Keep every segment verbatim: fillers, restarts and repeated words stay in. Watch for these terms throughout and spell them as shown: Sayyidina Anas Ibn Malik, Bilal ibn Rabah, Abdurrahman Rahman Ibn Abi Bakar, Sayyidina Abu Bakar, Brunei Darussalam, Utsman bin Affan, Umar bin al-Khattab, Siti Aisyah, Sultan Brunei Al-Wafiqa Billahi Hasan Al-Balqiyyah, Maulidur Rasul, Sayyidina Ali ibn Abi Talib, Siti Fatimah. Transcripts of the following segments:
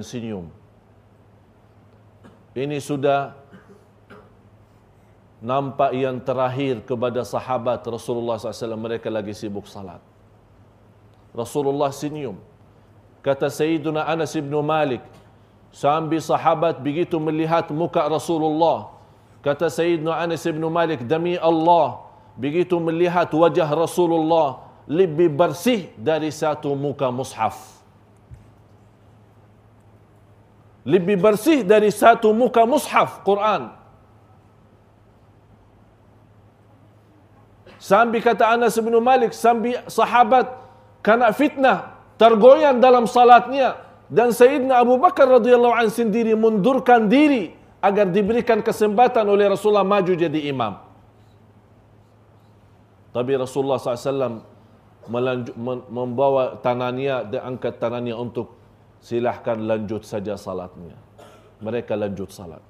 dan senyum. Ini sudah nampak yang terakhir kepada sahabat Rasulullah sallallahu alaihi wasallam. Mereka lagi sibuk salat, Rasulullah senyum. Kata Sayyidina Anas Ibn Malik, sambil sahabat begitu melihat muka Rasulullah, kata Sayyidina Anas Ibn Malik, demi Allah, begitu melihat wajah Rasulullah lebih bersih dari satu muka mushaf. Lebih bersih dari satu muka mushaf Quran. Sambil kata Anas bin Malik, sambil sahabat kena fitnah, tergoyang dalam salatnya, dan Sayyidina Abu Bakar radhiyallahu anhu sendiri mundurkan diri agar diberikan kesempatan oleh Rasulullah maju jadi imam. Tapi Rasulullah sallallahu alaihi wasallam membawa tangannya dan angkat tangannya untuk silahkan lanjut saja salatnya. Mereka lanjut salat.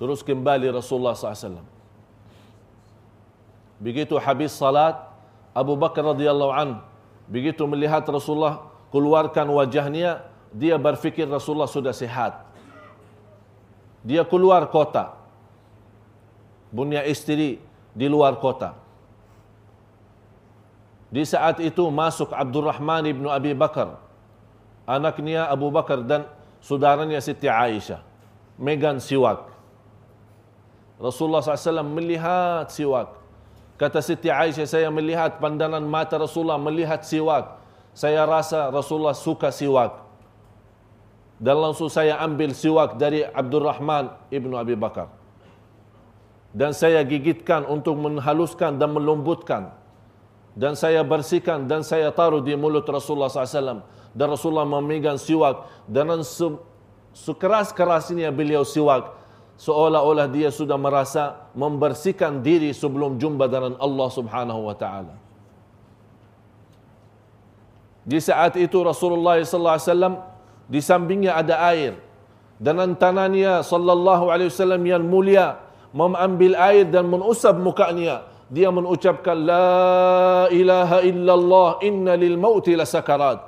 Terus kembali Rasulullah sallallahu alaihi wasallam. Begitu habis salat, Abu Bakar radhiyallahu anhu begitu melihat Rasulullah keluarkan wajahnya, dia berfikir Rasulullah sudah sihat. Dia keluar kota, punya istri di luar kota. Di saat itu masuk Abdurrahman ibn Abi Bakar, anaknya Abu Bakar dan saudaranya Siti Aisyah, megang siwak. Rasulullah sallallahu alaihi wasallam melihat siwak. Kata Siti Aisyah, saya melihat pandangan mata Rasulullah melihat siwak. Saya rasa Rasulullah suka siwak. Dan langsung saya ambil siwak dari Abdurrahman ibn Abi Bakar. Dan saya gigitkan untuk menghaluskan dan melembutkan. Dan saya bersihkan dan saya taruh di mulut Rasulullah sallallahu alaihi wasallam. Dan Rasulullah memegang siwak. Dan sekeras-kerasnya beliau siwak, seolah-olah dia sudah merasa membersihkan diri sebelum jumpa dengan Allah subhanahu wa ta'ala. Di saat itu Rasulullah sallallahu alaihi wasallam di sampingnya ada air. Dan tangannya sallallahu alaihi wasallam yang mulia mengambil air dan mengusap mukanya. Dia mengucapkan, La ilaha illallah inna lil mauti la sakarat.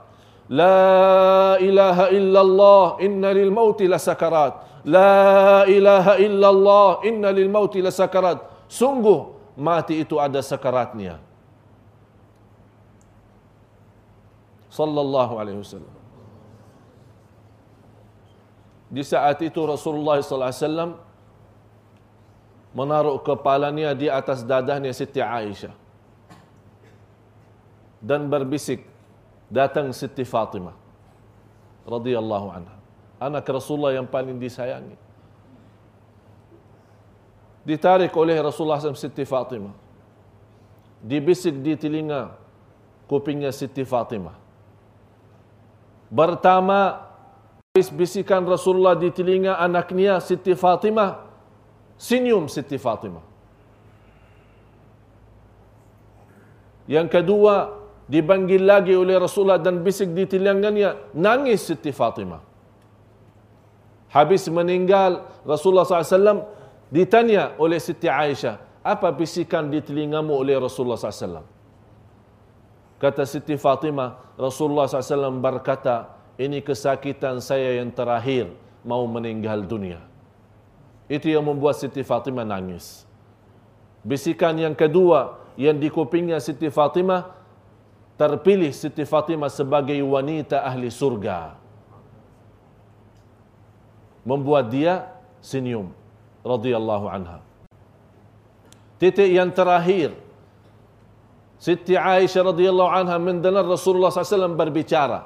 La ilaha illallah inna lil mauti la sakarat. La ilaha illallah inna lil mauti la sakarat. Sungguh mati itu ada sakaratnya. Sallallahu alaihi wasallam. Di saat itu Rasulullah sallallahu alaihi wasallam menaruh kepalanya di atas dadahnya Siti Aisyah dan berbisik, datang Siti Fatimah radhiyallahu anha, anak Rasulullah yang paling disayangi. Ditarik oleh Rasulullah sallallahu alaihi wasallam Siti Fatimah, dibisik di telinga kupingnya Siti Fatimah. Pertama bisikan Rasulullah di telinga anaknya Siti Fatimah, senyum Siti Fatimah. Yang kedua, dipanggil lagi oleh Rasulullah dan bisik di telinganya, nangis Siti Fatimah. Habis meninggal Rasulullah sallallahu alaihi wasallam, ditanya oleh Siti Aisyah, apa bisikan di telingamu oleh Rasulullah sallallahu alaihi wasallam? Kata Siti Fatimah, Rasulullah sallallahu alaihi wasallam berkata, ini kesakitan saya yang terakhir, mau meninggal dunia. Itu yang membuat Siti Fatimah nangis. Bisikan yang kedua yang di kupingnya Siti Fatimah, terpilih Siti Fatimah sebagai wanita ahli surga, membuat dia senyum radhiyallahu anha. Titik yang terakhir, Siti Aisyah radhiyallahu anha mendengar Rasulullah sallallahu alaihi wasallam berbicara,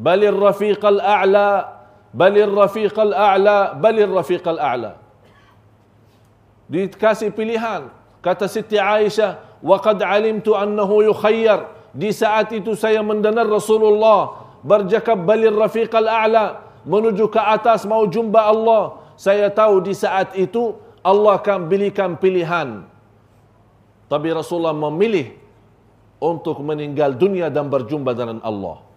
Balir rafiqal a'la, Balir rafiqal a'la, Balir rafiqal a'la. Dikasih pilihan. Kata Siti Aisyah, Wa qad alimtu annahu yukhayyar. Di saat itu saya mendengar Rasulullah bercakap Balir rafiqal a'la, menuju ke atas mau jumpa Allah. Saya tahu di saat itu Allah akan berikan pilihan. Tapi Rasulullah memilih untuk meninggal dunia dan berjumpa dengan Allah.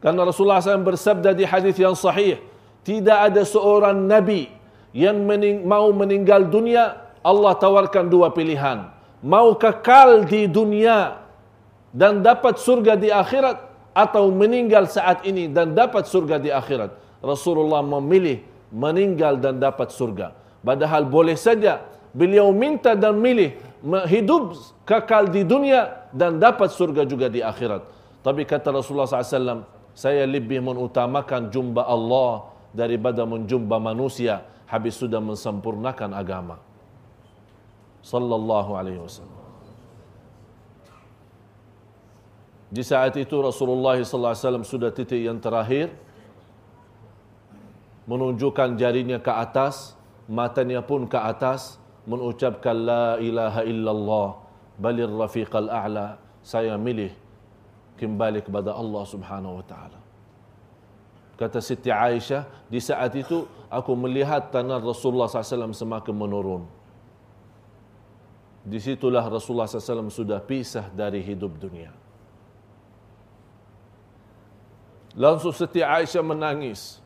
Karena Rasulullah sallallahu alaihi wasallam bersabda di hadis yang sahih, tidak ada seorang nabi yang mening- mau meninggal dunia, Allah tawarkan dua pilihan. Mau kekal di dunia dan dapat surga di akhirat, atau meninggal saat ini dan dapat surga di akhirat. Rasulullah memilih meninggal dan dapat surga. Padahal boleh saja beliau minta dan milih hidup kekal di dunia dan dapat surga juga di akhirat. Tapi kata Rasulullah sallallahu alaihi wasallam, saya lebih mengutamakan jumpa Allah daripada menjumpa manusia habis sudah mensempurnakan agama. Sallallahu alaihi wasallam. Di saat itu Rasulullah sallallahu alaihi wasallam sudah titik yang terakhir, menunjukkan jarinya ke atas, matanya pun ke atas, mengucapkan la ilaha illallah balir rafiqal a'la. Saya milih kembali kepada Allah subhanahu wa ta'ala. Kata Siti Aisyah, di saat itu aku melihat tangan Rasulullah sallallahu alaihi wasallam semakin menurun. Disitulah Rasulullah sallallahu alaihi wasallam sudah pisah dari hidup dunia. Langsung Siti Aisyah menangis.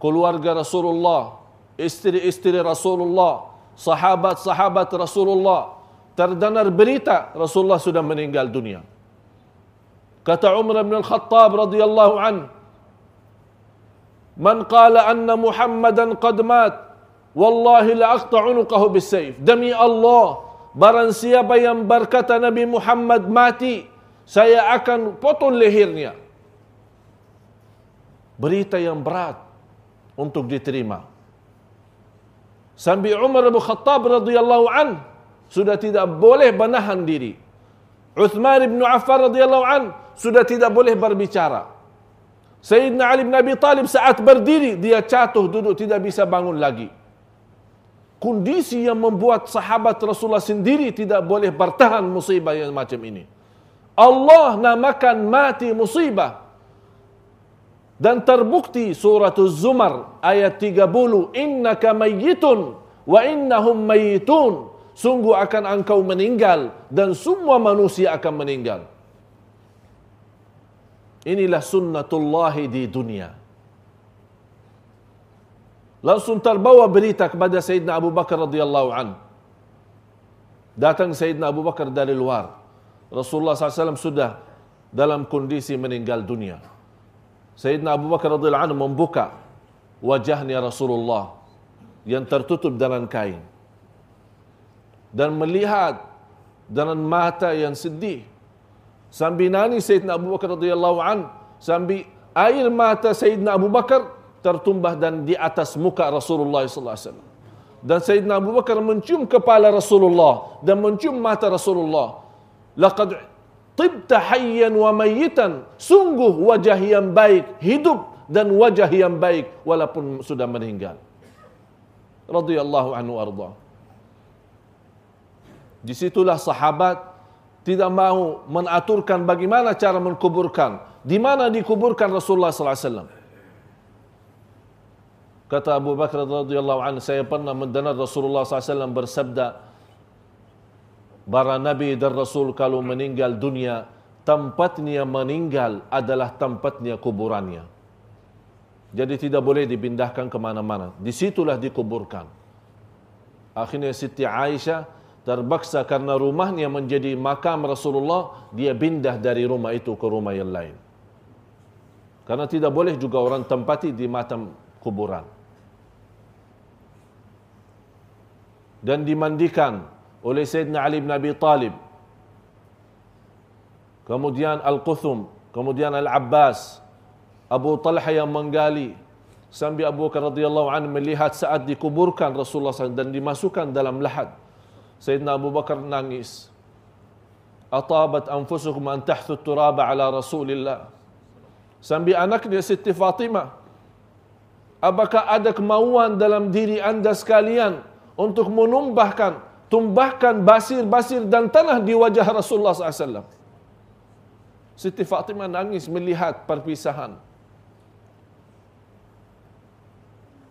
Keluarga Rasulullah, istri-istri Rasulullah, sahabat-sahabat Rasulullah, terdengar berita Rasulullah sudah meninggal dunia. Kata Umar bin al-Khattab radhiyallahu an, "Man qala anna Muhammadan qad mat, wallahi la aqta'unuqahu bis-sayf." Demi Allah, barang siapa yang berkata Nabi Muhammad mati, saya akan potong lehernya. Berita yang berat untuk diterima. Sambil Umar bin Khattab radhiyallahu an sudah tidak boleh menahan diri. Utsman bin Affan radhiyallahu an sudah tidak boleh berbicara. Sayyidina Ali bin Abi Talib saat berdiri dia jatuh duduk, tidak bisa bangun lagi. Kondisi yang membuat sahabat Rasulullah sendiri tidak boleh bertahan musibah yang macam ini. Allah namakan mati musibah. Dan terbukti surat Az-Zumar ayat tiga puluh, innaka mayyitun wa innahum mayyitun. Sungguh akan engkau meninggal dan semua manusia akan meninggal. Inilah sunnatullahi di dunia. Langsung terbawa berita kepada Sayyidina Abu Bakar radhiyallahu anhu. Datang Sayyidina Abu Bakar dari luar. Rasulullah sallallahu alaihi wasallam sudah dalam kondisi meninggal dunia. Sayyidina Abu Bakar radhiyallahu anhu membuka wajahnya Rasulullah yang tertutup dengan kain, dan melihat dengan mata yang sedih. Sambil nangis Sayyidina Abu Bakar radhiyallahu anhu, sambil air mata Sayyidina Abu Bakar tertumbah dan di atas muka Rasulullah sallallahu alaihi wasallam. Dan Sayyidina Abu Bakar mencium kepala Rasulullah dan mencium mata Rasulullah. Laqad tibta hayyan wa mayyitan, sungguh wajah yang baik, hidup dan wajah yang baik walaupun sudah meninggal. Radhiyallahu anhu arda. Disitulah sahabat tidak mau mengaturkan bagaimana cara menkuburkan, di mana dikuburkan Rasulullah sallallahu alaihi wasallam. Kata Abu Bakar radhiyallahu anhu, saya pernah mendengar Rasulullah sallallahu alaihi wasallam bersabda, para Nabi dan Rasul kalau meninggal dunia, tempatnya meninggal adalah tempatnya kuburannya. Jadi tidak boleh dipindahkan kemana-mana. Disitulah dikuburkan. Akhirnya Siti Aisyah terpaksa karena rumahnya menjadi makam Rasulullah, dia pindah dari rumah itu ke rumah yang lain. Karena tidak boleh juga orang tempati di makam kuburan. Dan dimandikan oleh Sayyidina Ali bin Abi Talib, kemudian Al-Quthum, kemudian Al-Abbas, Abu Talha yang menggali, sambil Abu Bakar radhiyallahu anhu melihat saat dikuburkan Rasulullah sallallahu alaihi wasallam dan dimasukkan dalam lahad. Sayyidina Abu Bakar nangis. Atabat anfusukum an tahthu turaba ala Rasulillah. Sambil anaknya Siti Fatimah, apakah ada kemauan dalam diri anda sekalian untuk menumbahkan, tumbahkan basir-basir dan tanah di wajah Rasulullah sallallahu alaihi wasallam. Siti Fatimah nangis melihat perpisahan.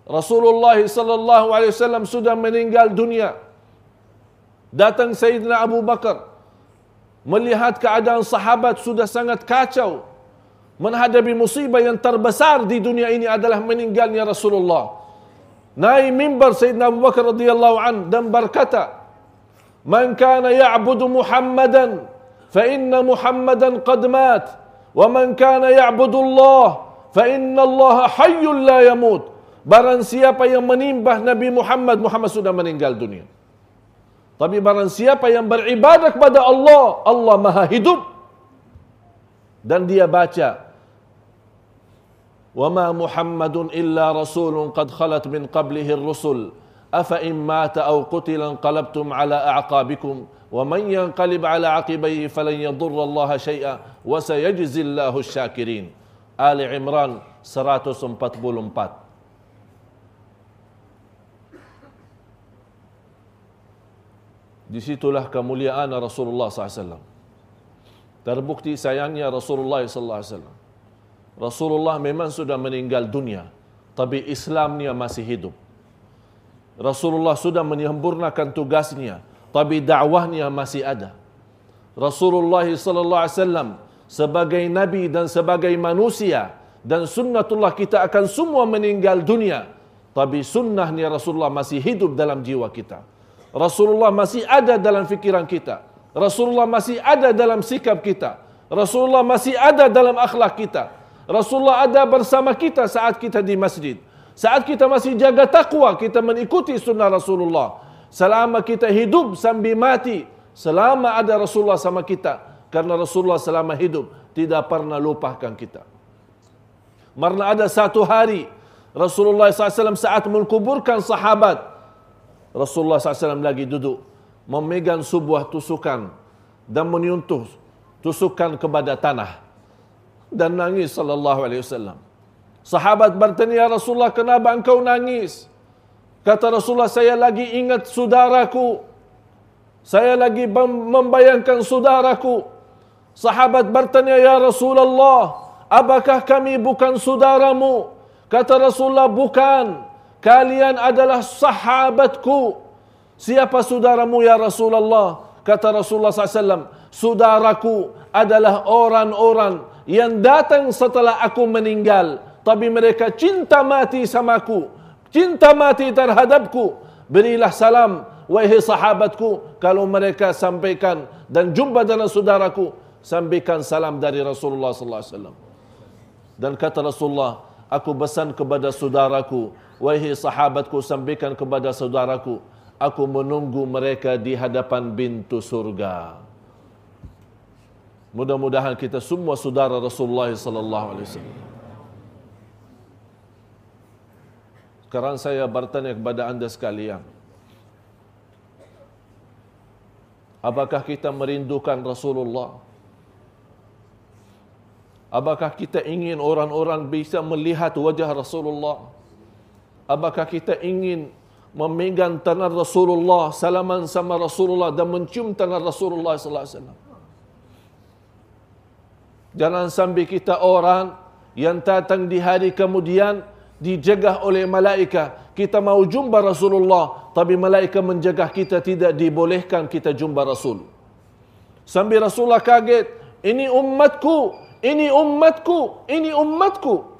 Rasulullah sallallahu alaihi wasallam sudah meninggal dunia. Datang Sayyidina Abu Bakar, melihat keadaan sahabat sudah sangat kacau, menghadapi musibah yang terbesar di dunia ini adalah meninggalnya Rasulullah. Naik mimbar Sayyidina Abu Bakar radhiyallahu anhu dan berkata, "Man kana ya'budu Muhammadan fa inna Muhammadan qad mat wa man kana ya'budu Allah fa inna Allah hayyul la yamut. Barang siapa yang menimbah Nabi Muhammad, Muhammad sudah meninggal dunia. Tapi barang siapa yang beribadah kepada Allah, Allah maha hidup. Dan dia baca, wa ma Muhammadun illa rasulun qad khalat min qablihi ar-rusul afa in mata aw qutila inqalabtum ala a'qabikum wa man yanqalib ala aqibayhi falan yadurrallaha syai'a wa sayajzillahu asy-syakirin. Ali Imran seratus empat puluh empat. Disitulah kemuliaan Rasulullah sallallahu alaihi wasallam. Terbukti sayangnya Rasulullah sallallahu alaihi wasallam. Rasulullah memang sudah meninggal dunia, tapi Islamnya masih hidup. Rasulullah sudah menyempurnakan tugasnya, tapi dakwahnya masih ada. Rasulullah sallallahu alaihi wasallam sebagai Nabi dan sebagai manusia, dan sunnatullah kita akan semua meninggal dunia, tapi sunnahnya Rasulullah masih hidup dalam jiwa kita. Rasulullah masih ada dalam fikiran kita. Rasulullah masih ada dalam sikap kita. Rasulullah masih ada dalam akhlak kita. Rasulullah ada bersama kita saat kita di masjid. Saat kita masih jaga takwa, kita mengikuti sunnah Rasulullah. Selama kita hidup sambil mati, selama ada Rasulullah sama kita. Karena Rasulullah selama hidup tidak pernah lupakan kita. Karena ada satu hari Rasulullah sallallahu alaihi wasallam saat menguburkan sahabat, Rasulullah sallallahu alaihi wasallam lagi duduk memegang sebuah tusukan dan menyentuh tusukan kepada tanah dan nangis sallallahu alaihi wasallam. Sahabat bertanya, Rasulullah, kenapa engkau nangis? Kata Rasulullah, saya lagi ingat saudaraku, saya lagi membayangkan saudaraku. Sahabat bertanya, ya Rasulullah, apakah kami bukan saudaramu? Kata Rasulullah, bukan. Kalian adalah sahabatku. Siapa saudaramu ya Rasulullah? Kata Rasulullah sallallahu alaihi wasallam, saudaraku adalah orang-orang yang datang setelah aku meninggal, tapi mereka cinta mati samaku, cinta mati terhadapku. Berilah salam wahai sahabatku. Kalau mereka sampaikan dan jumpa dengan saudaraku, sampaikan salam dari Rasulullah sallallahu alaihi wasallam. Dan kata Rasulullah, aku pesan kepada saudaraku, wahai sahabatku, sampaikan kepada saudaraku, aku menunggu mereka di hadapan pintu surga. Mudah-mudahan kita semua saudara Rasulullah sallallahu alaihi wasallam. Sekarang saya bertanya kepada anda sekalian, apakah kita merindukan Rasulullah? Apakah kita ingin orang-orang bisa melihat wajah Rasulullah? Apakah kita ingin memegang tangan Rasulullah, salaman sama Rasulullah dan mencium tangan Rasulullah sallallahu alaihi wasallam? Jangan sampai kita orang yang datang di hari kemudian dijegah oleh malaikat. Kita mau jumpa Rasulullah, tapi malaikat menjegah kita, tidak dibolehkan kita jumpa Rasul. Sampai Rasulullah kaget, ini ummatku, ini ummatku, ini ummatku.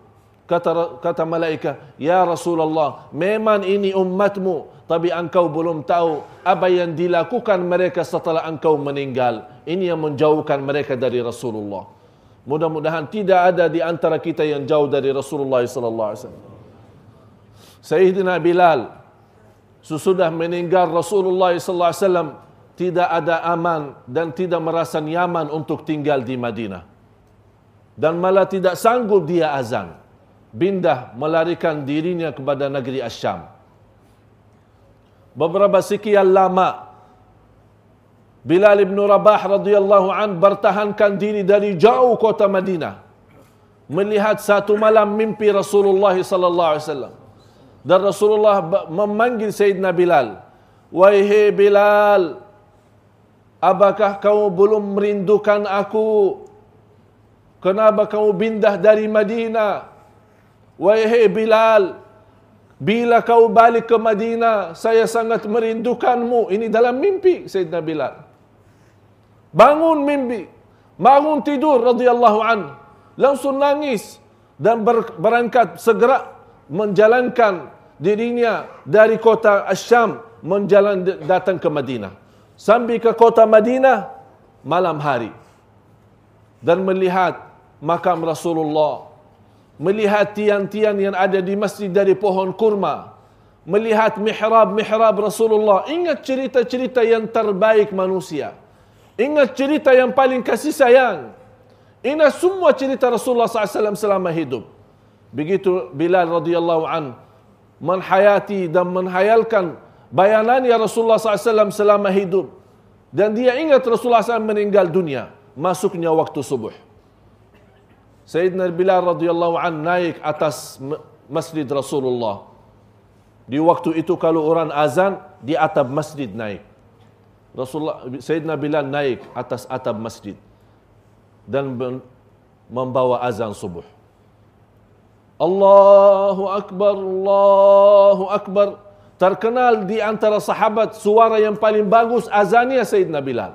Kata, kata malaikat, ya Rasulullah, memang ini umatmu, tapi engkau belum tahu apa yang dilakukan mereka setelah engkau meninggal. Ini yang menjauhkan mereka dari Rasulullah. Mudah-mudahan tidak ada di antara kita yang jauh dari Rasulullah sallallahu alaihi wasallam. Sayyidina Bilal sesudah meninggal Rasulullah sallallahu alaihi wasallam tidak ada aman dan tidak merasa nyaman untuk tinggal di Madinah. Dan malah tidak sanggup dia azan. Pindah melarikan dirinya kepada negeri Asyam. Beberapa sekian lama Bilal ibn Rabah radhiyallahu an bertahankan diri dari jauh kota Madinah. Melihat satu malam mimpi Rasulullah sallallahu alaihi wasallam. Dan Rasulullah memanggil Sayyidina Bilal. Wahai Bilal, apakah kau belum merindukan aku? Kenapa kau pindah dari Madinah? Wahai Bilal, bila kau balik ke Madinah, saya sangat merindukanmu. Ini dalam mimpi Sayyidina Bilal. Bangun mimpi, bangun tidur radhiyallahu anhu, langsung nangis dan berangkat segera menjalankan dirinya dari kota Asyam menjalan datang ke Madinah. Sampai ke kota Madinah malam hari. dan melihat makam Rasulullah, melihat tiang-tiang yang ada di masjid dari pohon kurma, melihat mihrab-mihrab Rasulullah. Ingat cerita-cerita yang terbaik manusia, ingat cerita yang paling kasih sayang, ingat semua cerita Rasulullah sallallahu alaihi wasallam selama hidup. Begitu Bilal radhiyallahu an menghayati dan menghayalkan bayanannya Rasulullah sallallahu alaihi wasallam selama hidup, dan dia ingat Rasulullah sallallahu alaihi wasallam meninggal dunia, masuknya waktu subuh. Sayyidina Bilal radhiyallahu an naik atas masjid Rasulullah. Di waktu itu kalau orang azan di atap masjid naik. Rasulullah Sayyidina Bilal naik atas atap masjid dan membawa azan subuh. Allahu akbar, Allahu akbar. Terkenal di antara sahabat suara yang paling bagus azannya Sayyidina Bilal.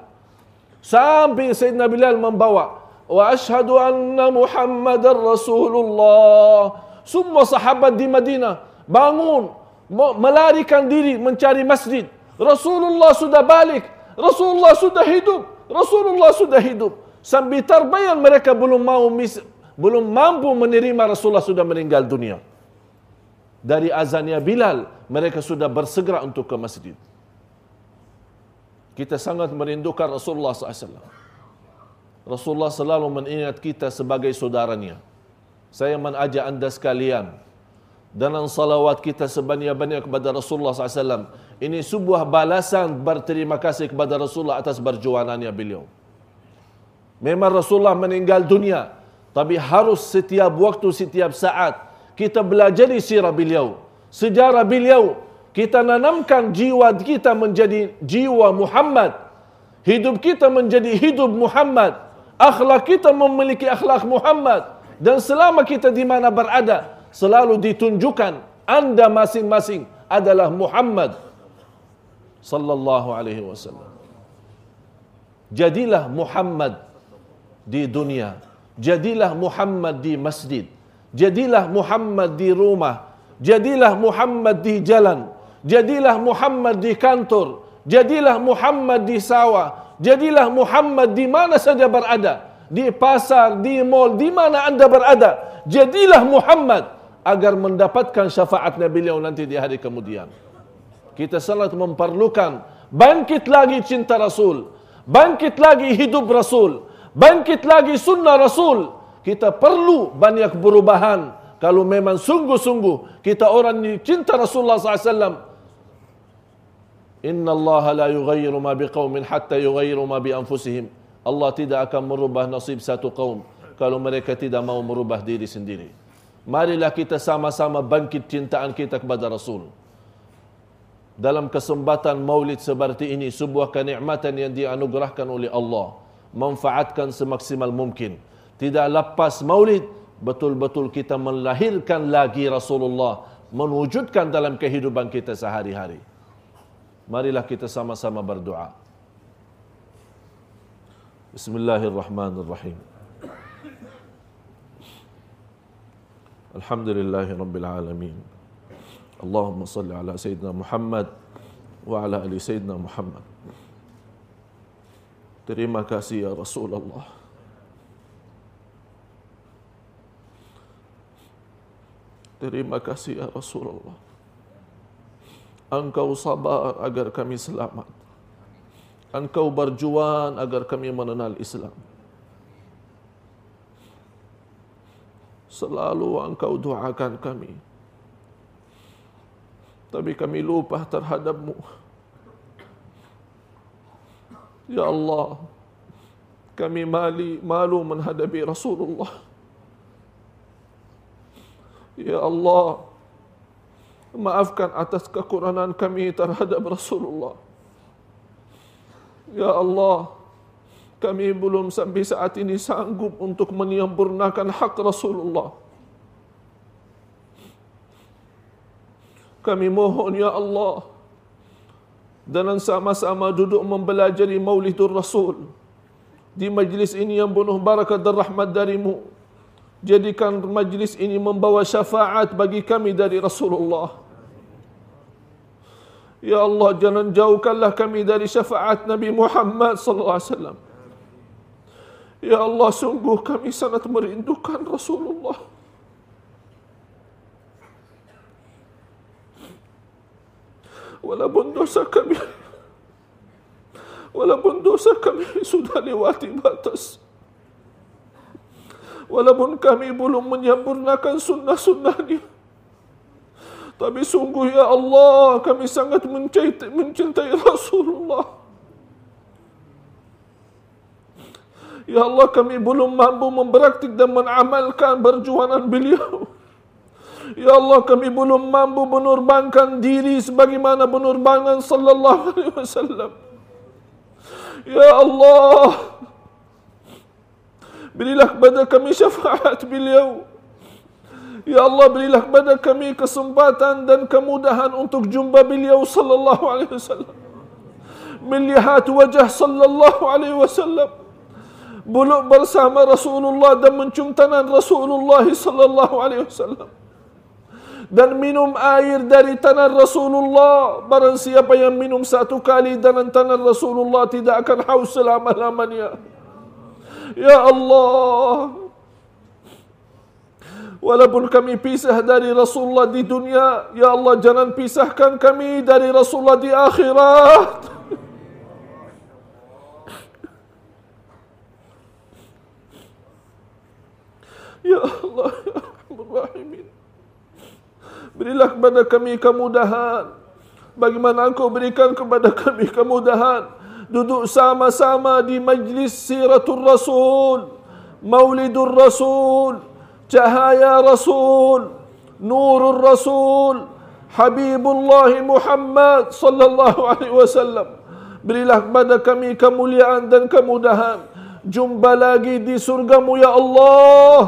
Sampai Sayyidina Bilal membawa wa ashhadu anna Muhammadar Rasulullah. Semua sahabat di Madinah bangun, melarikan diri mencari masjid. Rasulullah sudah balik, Rasulullah sudah hidup, Rasulullah sudah hidup. Sambil terbayang mereka belum mau mis, belum mampu menerima Rasulullah sudah meninggal dunia. Dari azannya Bilal mereka sudah bersegera untuk ke masjid. Kita sangat merindukan Rasulullah sallallahu alaihi wasallam. Rasulullah selalu mengingat kita sebagai saudaranya. Saya mengajak anda sekalian dalam salawat kita sebanyak-banyak kepada Rasulullah sallallahu alaihi wasallam. Ini sebuah balasan berterima kasih kepada Rasulullah atas perjuangannya beliau. Memang Rasulullah meninggal dunia, tapi harus setiap waktu, setiap saat kita belajar sirah beliau, sejarah beliau. Kita nanamkan jiwa kita menjadi jiwa Muhammad, hidup kita menjadi hidup Muhammad, akhlak kita memiliki akhlak Muhammad. Dan selama kita di mana berada selalu ditunjukkan anda masing-masing adalah Muhammad sallallahu alaihi wasallam. Jadilah Muhammad di dunia, jadilah Muhammad di masjid, jadilah Muhammad di rumah, jadilah Muhammad di jalan, jadilah Muhammad di kantor, jadilah Muhammad di sawah, jadilah Muhammad di mana saja berada, di pasar, di mal, di mana anda berada, jadilah Muhammad agar mendapatkan syafaat Nabi beliau nanti di hari kemudian. Kita sangat memerlukan bangkit lagi cinta Rasul, bangkit lagi hidup Rasul, bangkit lagi sunnah Rasul. Kita perlu banyak perubahan kalau memang sungguh-sungguh kita orang yang cinta Rasulullah sallallahu alaihi wasallam. Inna Allah la yughayyiru ma biqaumin hatta yughayyiru ma bi anfusihim. Allah tidak akan merubah nasib satu kaum kalau mereka tidak mau merubah diri sendiri. Marilah kita sama-sama bangkit cintaan kita kepada Rasul. Dalam kesempatan maulid seperti ini, sebuah kenikmatan yang dianugerahkan oleh Allah, manfaatkan semaksimal mungkin. Tidak lepas maulid betul-betul kita melahirkan lagi Rasulullah, mewujudkan dalam kehidupan kita sehari-hari. Marilah kita sama-sama berdoa. Bismillahirrahmanirrahim. Alhamdulillahi Rabbil Alamin. Allahumma salli ala Sayyidina Muhammad wa ala ali Sayyidina Muhammad. Terima kasih ya Rasulullah. Terima kasih ya Rasulullah. Engkau sabar agar kami selamat. Engkau berjuang agar kami mengenal Islam. Selalu engkau doakan kami, tapi kami lupa terhadapmu. Ya Allah, kami mali, malu menghadapi Rasulullah. Ya Allah, maafkan atas kekurangan kami terhadap Rasulullah. Ya Allah, kami belum sampai saat ini sanggup untuk menyempurnakan hak Rasulullah. Kami mohon ya Allah, dan sama-sama duduk mempelajari Maulidur Rasul di majlis ini yang penuh barakat dan rahmat darimu. Jadikan majlis ini membawa syafaat bagi kami dari Rasulullah. Ya Allah, jangan jauhkanlah kami dari syafaat Nabi Muhammad sallallahu alaihi wasallam. Ya Allah, sungguh kami sangat merindukan Rasulullah. Walaupun dosa kami, walaupun dosa kami sudah lewati batas, walaupun kami belum menyempurnakan sunnah-sunnahnya, tapi sungguh ya Allah, kami sangat mencintai, mencintai Rasulullah. Ya Allah, kami belum mampu mempraktik dan mengamalkan perjuangan beliau. Ya Allah, kami belum mampu menurbankan diri sebagaimana menurbankan sallallahu alaihi wasallam. Ya Allah, berilah kepada kami syafaat beliau. Ya Allah, berilah kepada kami kesempatan dan kemudahan untuk jumpa beliau sallallahu alaihi wasallam, melihat wajah sallallahu alaihi wasallam, beluk bersama Rasulullah dan mencium tangan Rasulullah sallallahu alaihi wasallam, dan minum air dari tangan Rasulullah. Barang siapa yang minum satu kali dalam tangan Rasulullah tidak akan haus selama-lamanya. Ya Allah, walaupun kami pisah dari Rasulullah di dunia, ya Allah, jangan pisahkan kami dari Rasulullah di akhirat. Ya Allah, ya Arhamar Rahimin, berilah kepada kami kemudahan bagaimana Engkau berikan kepada kami kemudahan duduk sama-sama di majlis siratul Rasul, Maulidur Rasul, Cahaya Rasul, Nurul Rasul, Habibullah Muhammad sallallahu alaihi wasallam. Berilah kepada kami kemuliaan dan kemudahan. Jumpa lagi di surgamu ya Allah,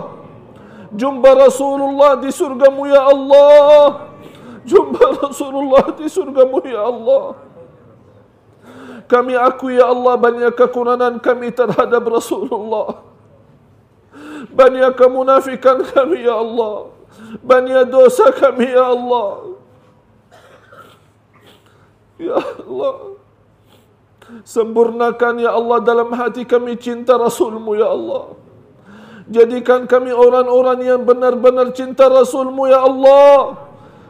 jumpa Rasulullah di surgamu ya Allah, jumpa Rasulullah di surgamu ya Allah. Kami akui ya Allah banyak kekurangan kami terhadap Rasulullah, banyak kemunafikan kami ya Allah, banyak dosa kami ya Allah. Ya Allah, sempurnakan ya Allah dalam hati kami cinta Rasulmu ya Allah. Jadikan kami orang-orang yang benar-benar cinta Rasulmu ya Allah,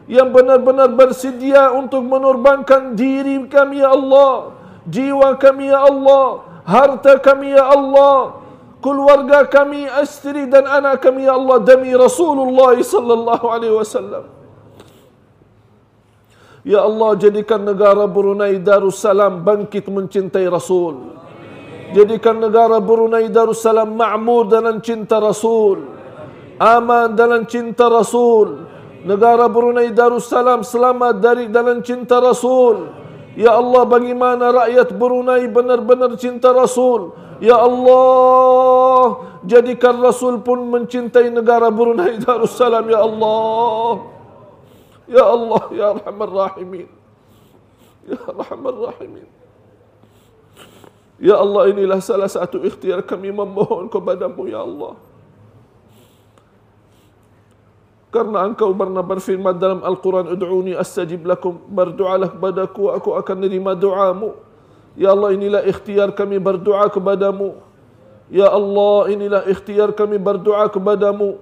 yang benar-benar bersedia untuk menurbankan diri kami ya Allah, jiwa kami ya Allah, harta kami ya Allah, keluarga kami, istri dan anak kami ya Allah, demi Rasulullah sallallahu alaihi wasallam. Ya Allah, jadikan negara Brunei Darussalam bangkit mencintai Rasul. Jadikan negara Brunei Darussalam makmur dengan cinta Rasul, aman dengan cinta Rasul. Negara Brunei Darussalam selamat dari dengan cinta Rasul. Ya Allah, bagaimana rakyat Brunei benar-benar cinta Rasul. Ya Allah, jadikan Rasul pun mencintai negara Brunei Darussalam ya Allah. Ya Allah, ya Arhamar Rahimin, ya Arhamar Rahimin. Ya Allah, inilah salah satu ikhtiar kami memohon kepada-Mu ya Allah, karena Engkau pernah berfirman dalam Al-Quran, "Ud'uni astajib lakum", berdoalah kepadaku, aku akan menerima doamu. Ya Allah, inilah ikhtiar kami berdoa kepada-Mu. Ya Allah, inilah ikhtiar kami berdoa kepada-Mu.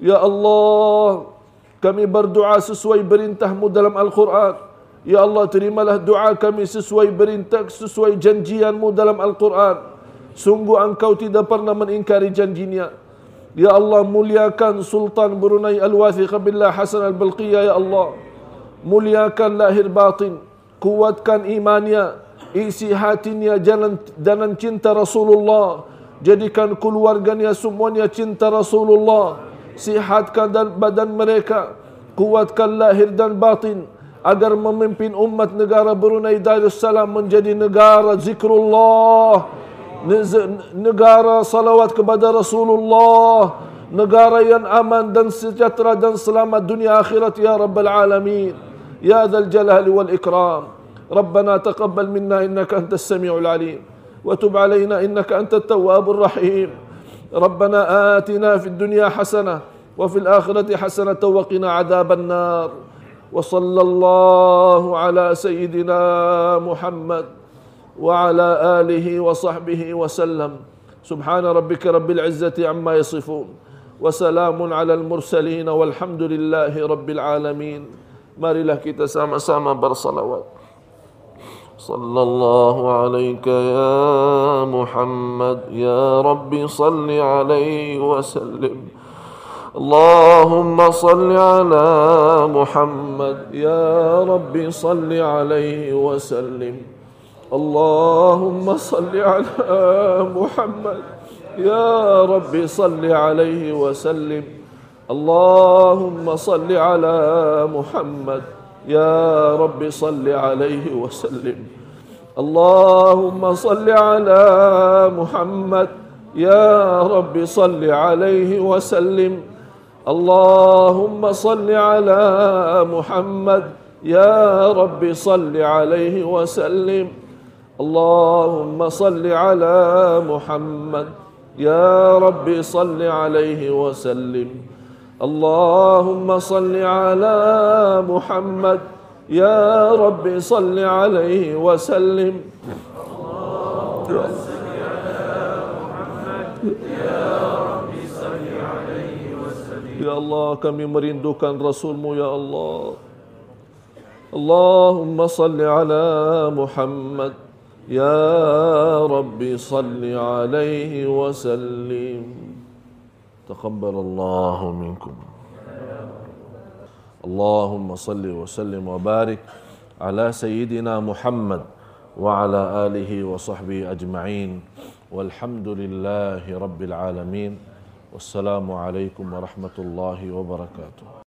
Ya Allah, kami berdoa sesuai perintah-Mu dalam Al-Quran. Ya Allah, terimalah doa kami sesuai perintah, sesuai janjian-Mu dalam Al-Quran. Sungguh Engkau tidak pernah mengingkari janjinya. Ya Allah, muliakan Sultan Brunei Al-Wafiqa Billahi Hasan Al-Balqiyyah ya Allah. Muliakan lahir batin, kuatkan imannya, isi hatinya dengan cinta Rasulullah. Jadikan keluarganya semuanya cinta Rasulullah. Sihatkan dan badan mereka, kuatkan lahir dan batin, agar memimpin umat negara Brunei Darussalam menjadi negara zikrullah, negara salawat kepada Rasulullah, negara yang aman dan sejahtera dan selamat dunia akhirat ya Rabbal Alamin. Ya Dzal Jalali wal Ikram, Rabbana taqabbal minna innaka antas samiul alim, wa tub alaina innaka antat tawwabur rahim. Rabbana atina fid dunya hasanah wa fil akhirati hasanah wa qina adzaban nar. وصلى الله على سيدنا محمد وعلى آله وصحبه وسلم Subhana rabbika rabbil izzati amma yasifun. Wassalamun alal mursalin walhamdulillahi rabbil alamin. Marilah kita sama-sama bersalawat. Sallallahu alaika ya Muhammad ya Rabbi salli alaihi wa sallim. Allahumma salli ala Muhammad ya Rabbi salli alaihi wa sallim. Allahumma salli ala Muhammad ya Rabbi salli alaihi wa sallim. Allahumma salli ala Muhammad ya Rabbi salli alaihi wa sallim. Allahumma salli ala Muhammad ya Rabbi salli alaihi wa sallim. Allahumma salli ala Muhammad ya Rabbi salli alaihi wa sallim. Allahumma salli ala Muhammad ya Rabbi salli alaihi wa sallim. Allahumma salli ala Muhammad ya Rabbi salli alaihi wa sallim. Allahumma salli ala Muhammad ya Ya Allah, kami merindukan Rasulmu ya Allah. Allahumma salli ala Muhammad ya Rabbi salli alaihi wa sallim. Taqabbalallahu minkum. Allahumma salli wa sallim wa barik ala Sayyidina Muhammad wa ala alihi wa sahbihi ajma'in. Walhamdulillahi rabbil alamin. Wassalamualaikum warahmatullahi wabarakatuh.